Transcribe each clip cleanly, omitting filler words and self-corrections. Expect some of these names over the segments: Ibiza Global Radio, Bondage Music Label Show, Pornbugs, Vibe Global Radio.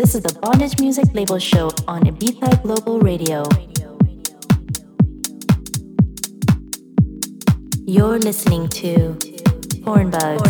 This is the Bondage Music Label Show on Ibiza Global Radio. You're listening to Pornbugs.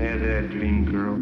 Hey there, dream girl.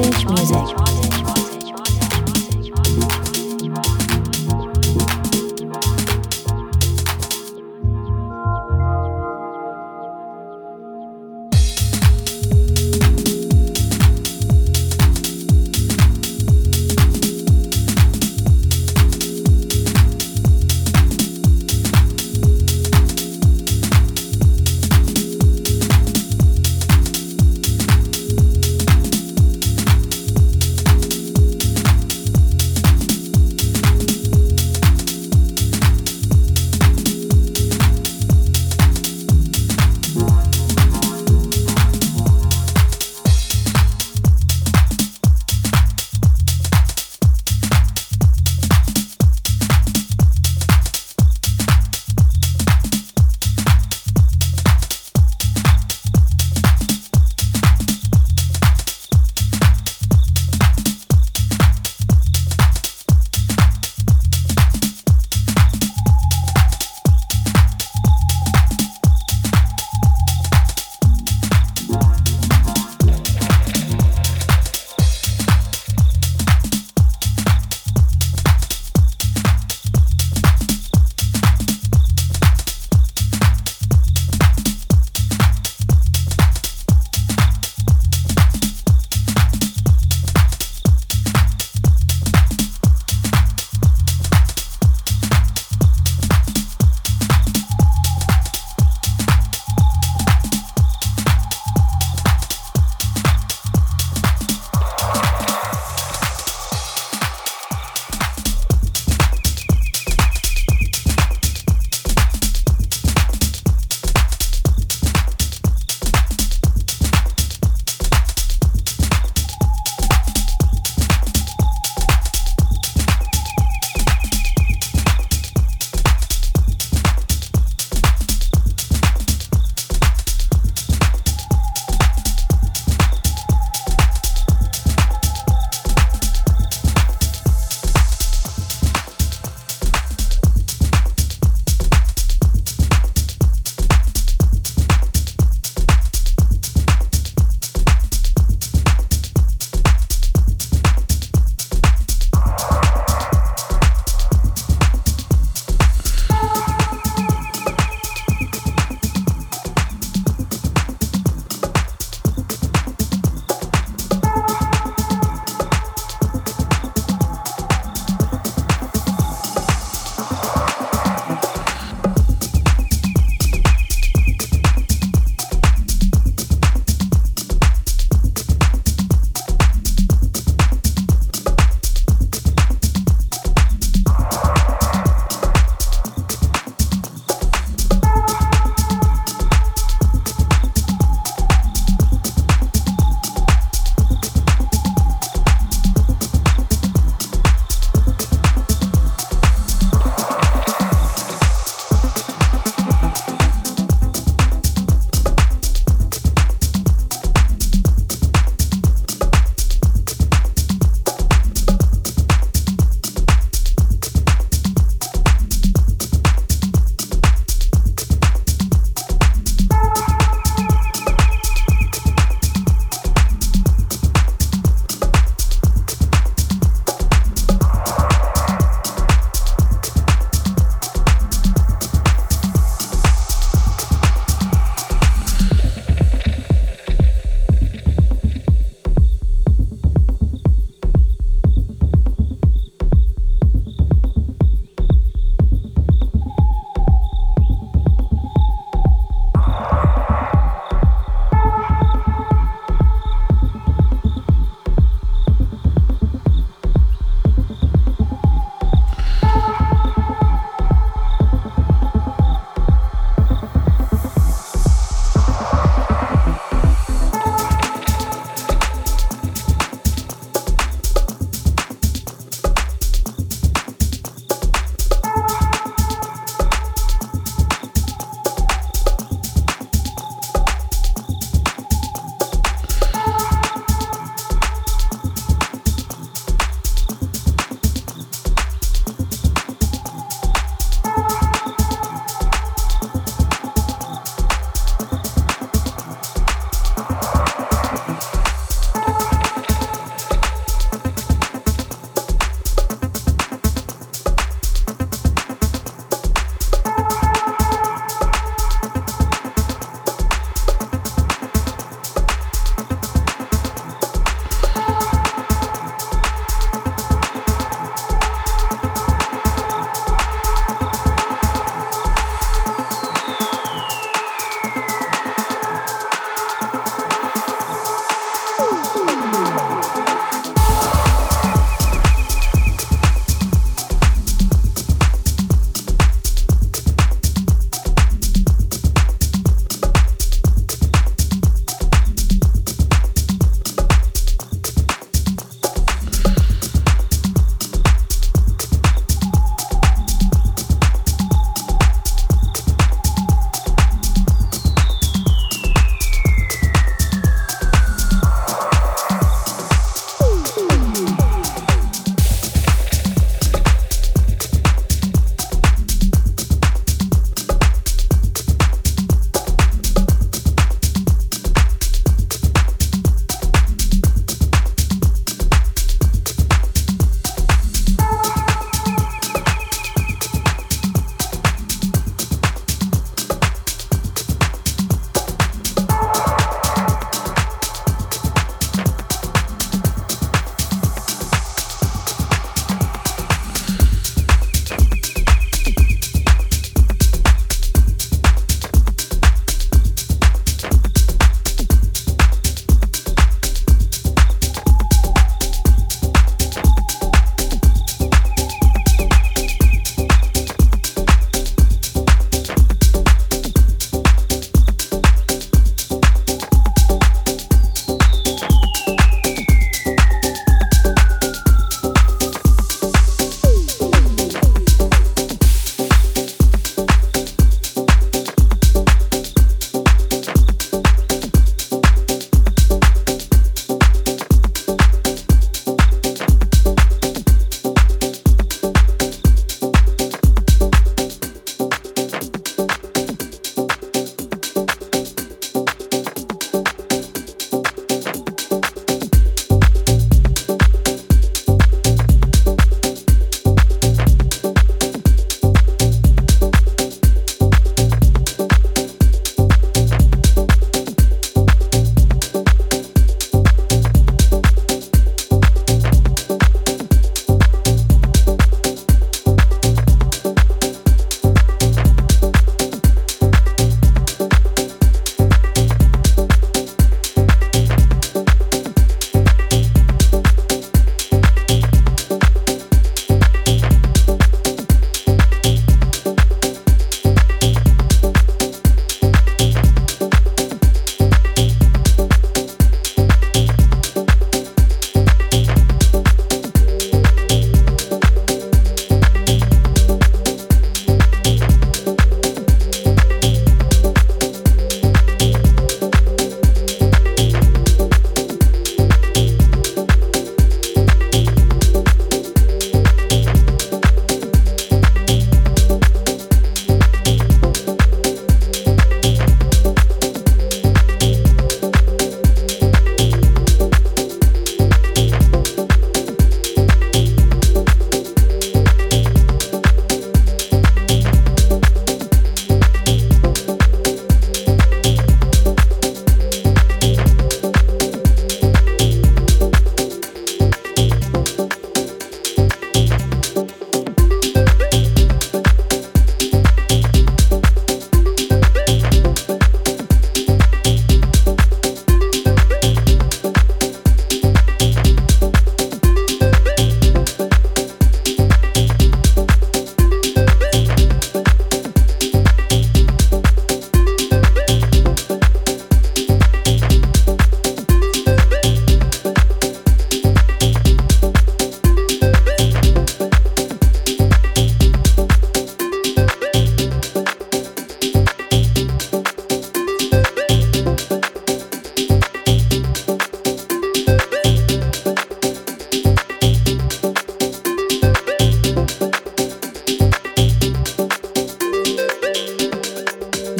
Bondage Music.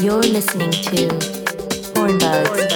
You're listening to Pornbugs.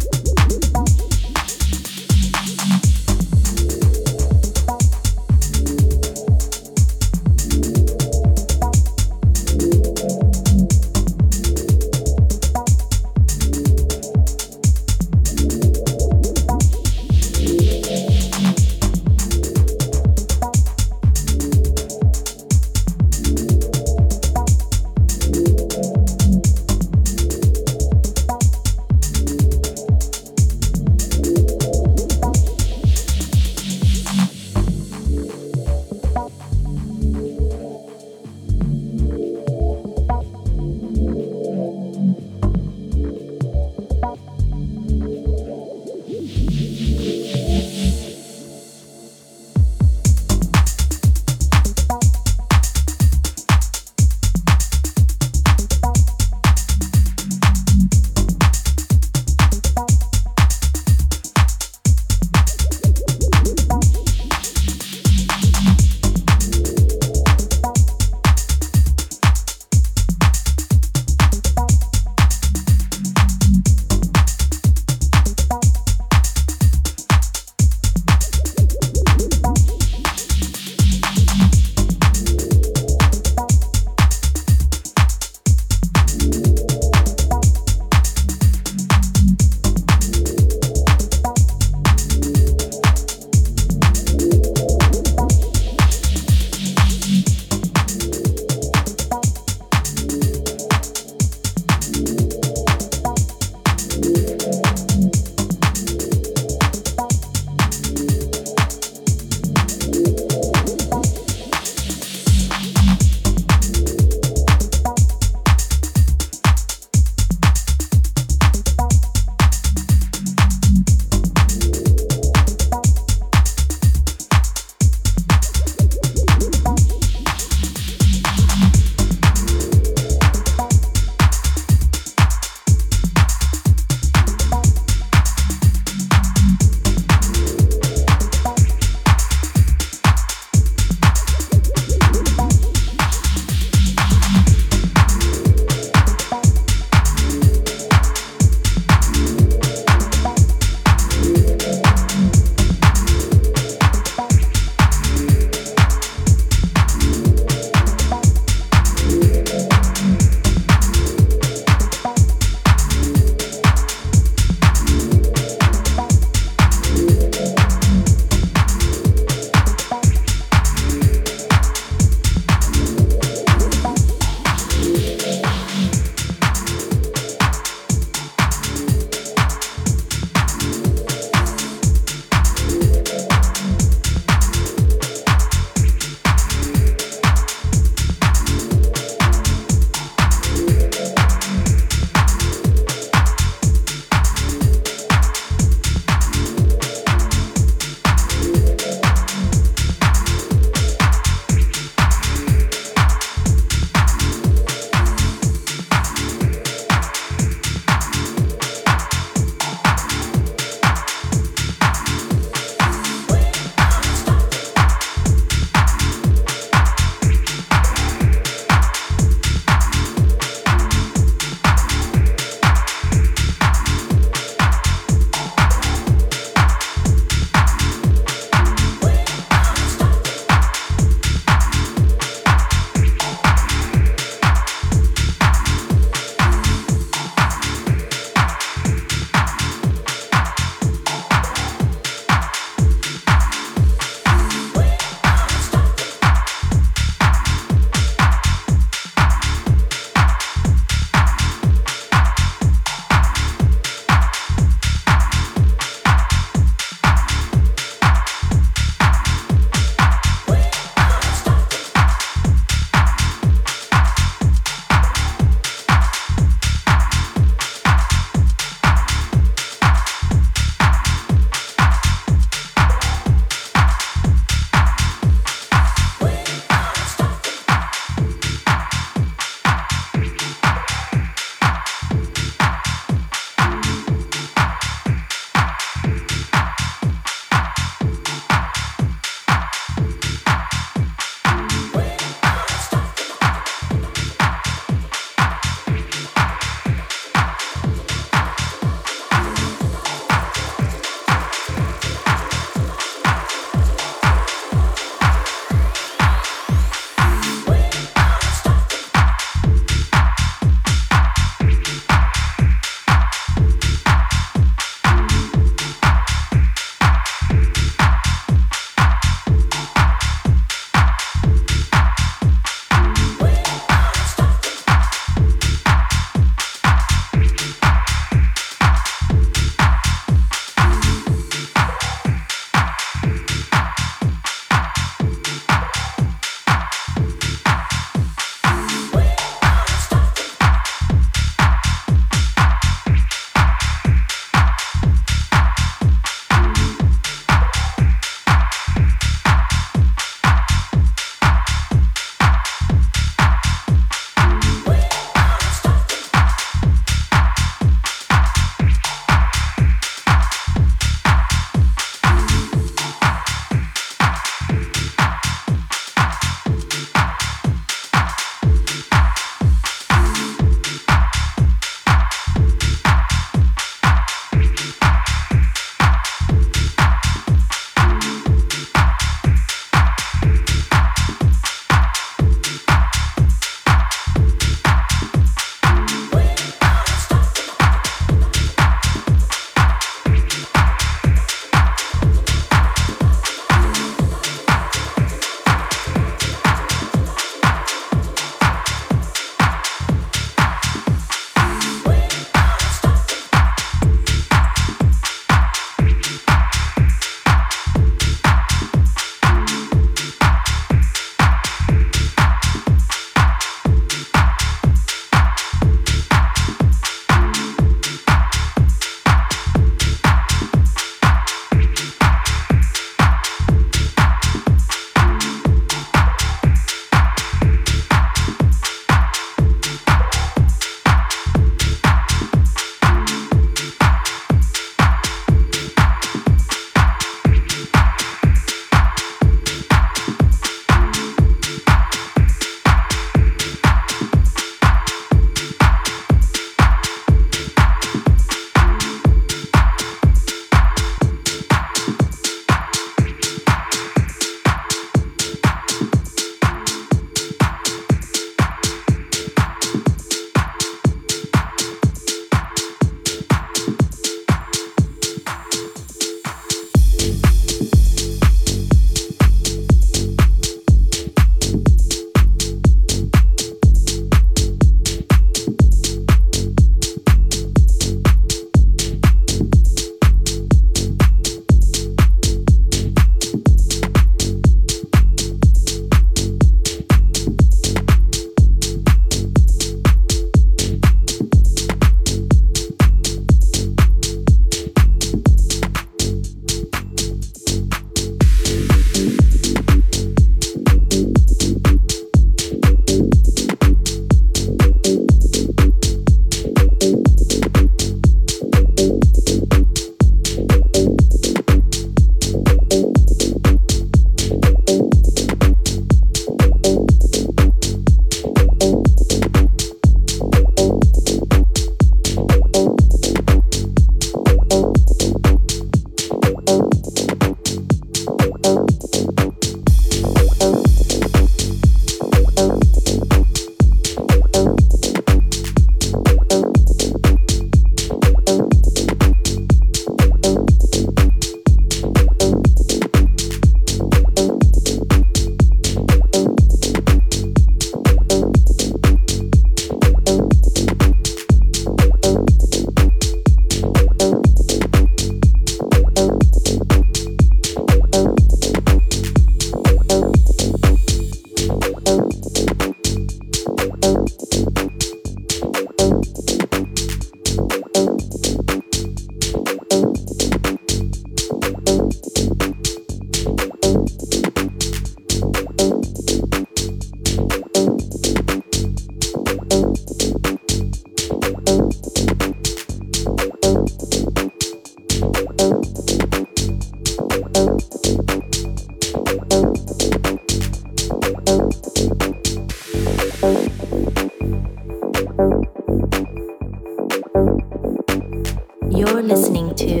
listening to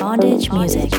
Bondage Music.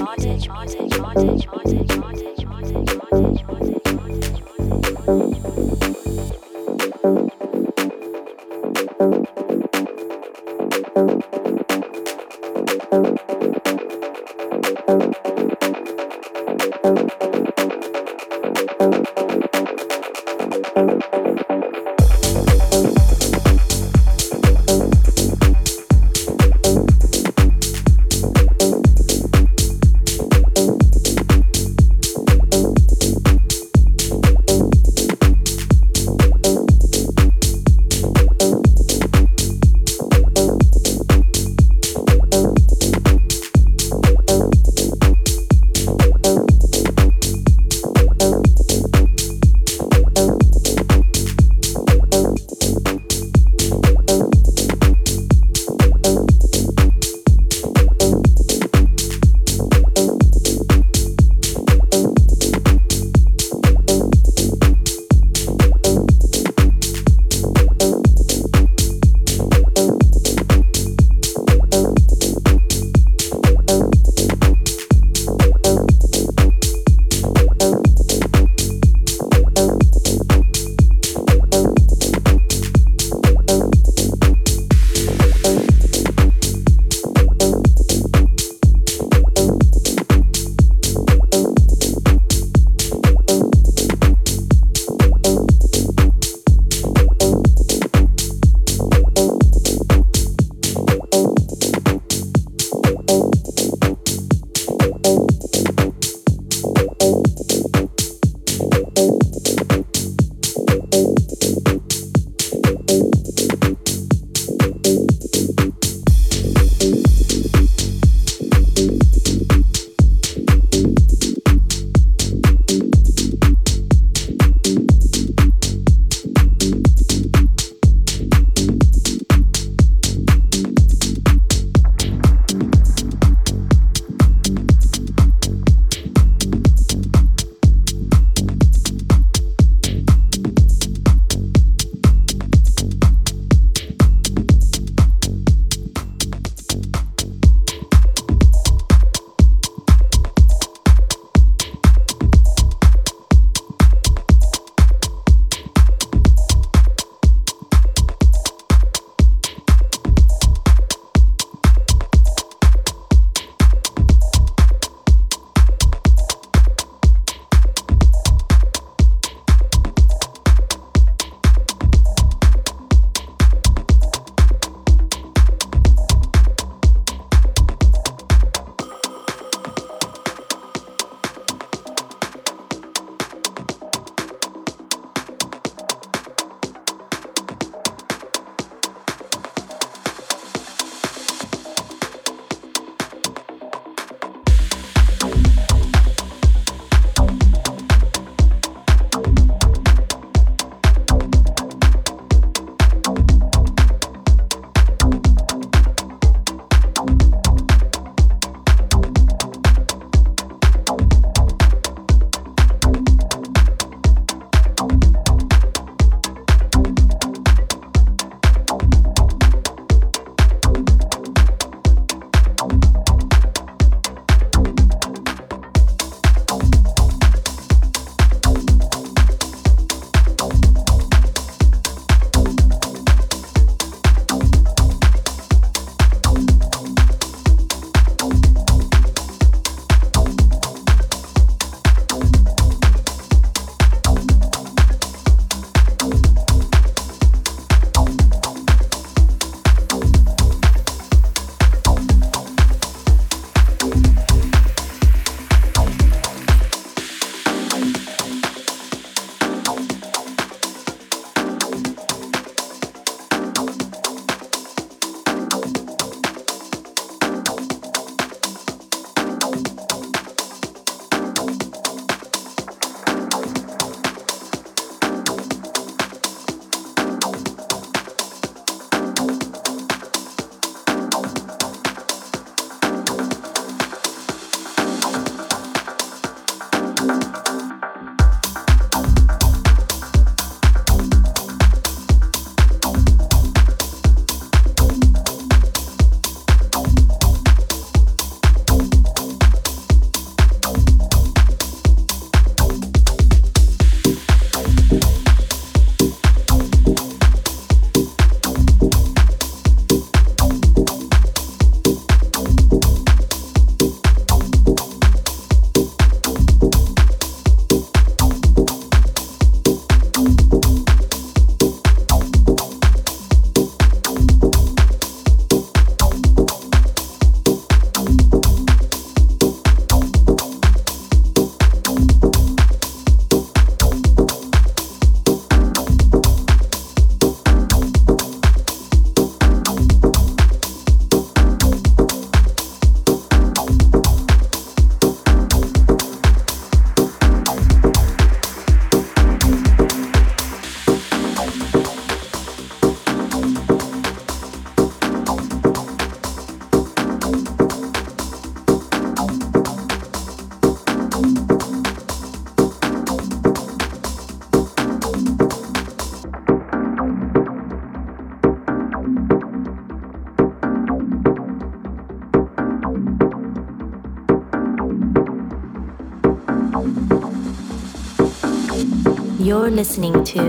You're listening to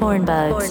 Pornbugs.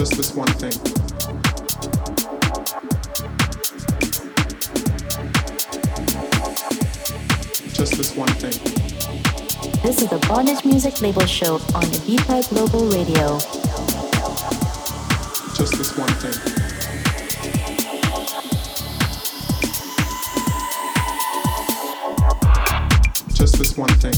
just this one thing. Just this one thing. This is the Bondage Music Label Show on the Vibe Global Radio. Just this one thing. Just this one thing.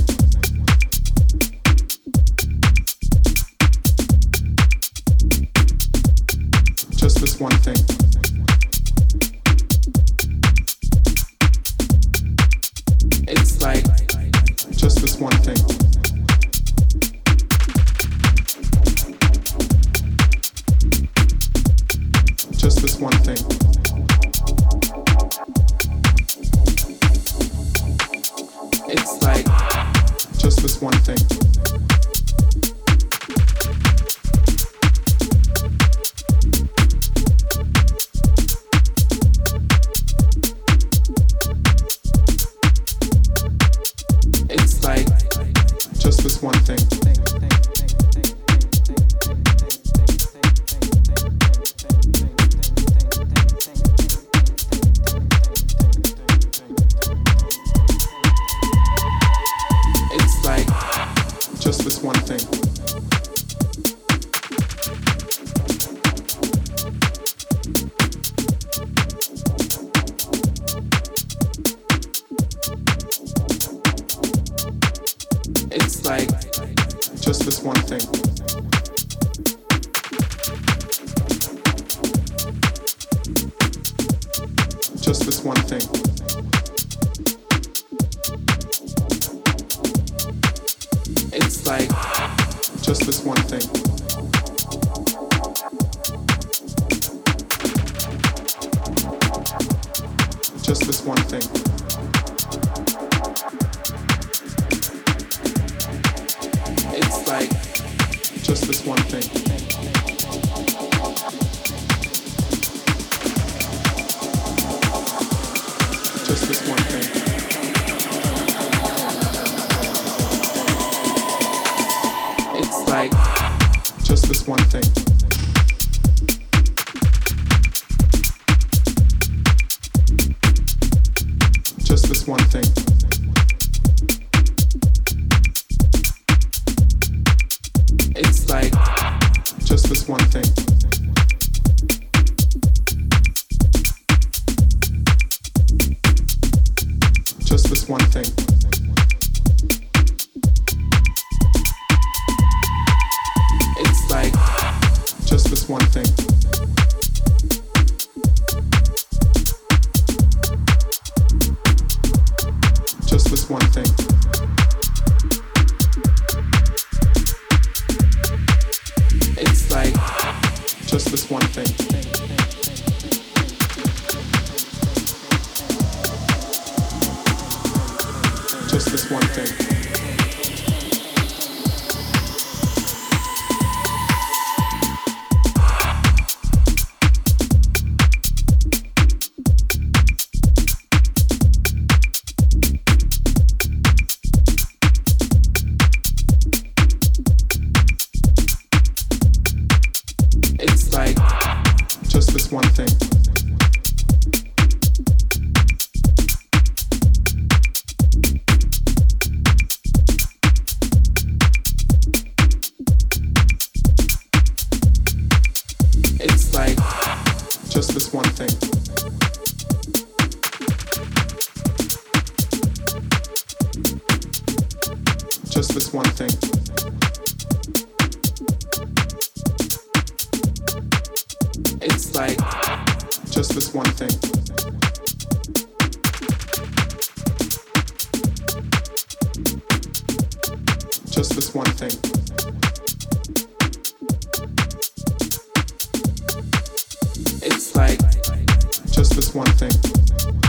Just this one thing. It's like just this one thing. Just this one thing. It's like just this one thing. It's like just this one thing. Just this one thing. It's like just this one thing. Just this one thing. It's like just this one thing. Just this one thing. It's like just this one thing. Just this one thing. Like just this one thing. Just this one thing. It's like just this one thing. Just this one thing. Just this one thing. Just this one thing. It's like just this one thing. Just this one thing. One thing. It's like just this one thing. Just this one thing. It's like just this one thing. Just this one thing. It's like just this one thing.